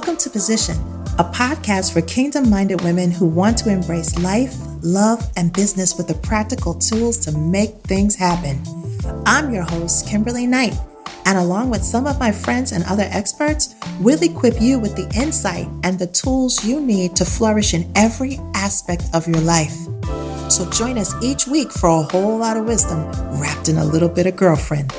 Welcome to Positioned, a podcast for kingdom-minded women who want to embrace life, love, and business with the practical tools to make things happen. I'm your host, Kimberly Knight, and along with some of my friends and other experts, we'll equip you with the insight and the tools you need to flourish in every aspect of your life. So join us each week for a whole lot of wisdom wrapped in a little bit of girlfriend.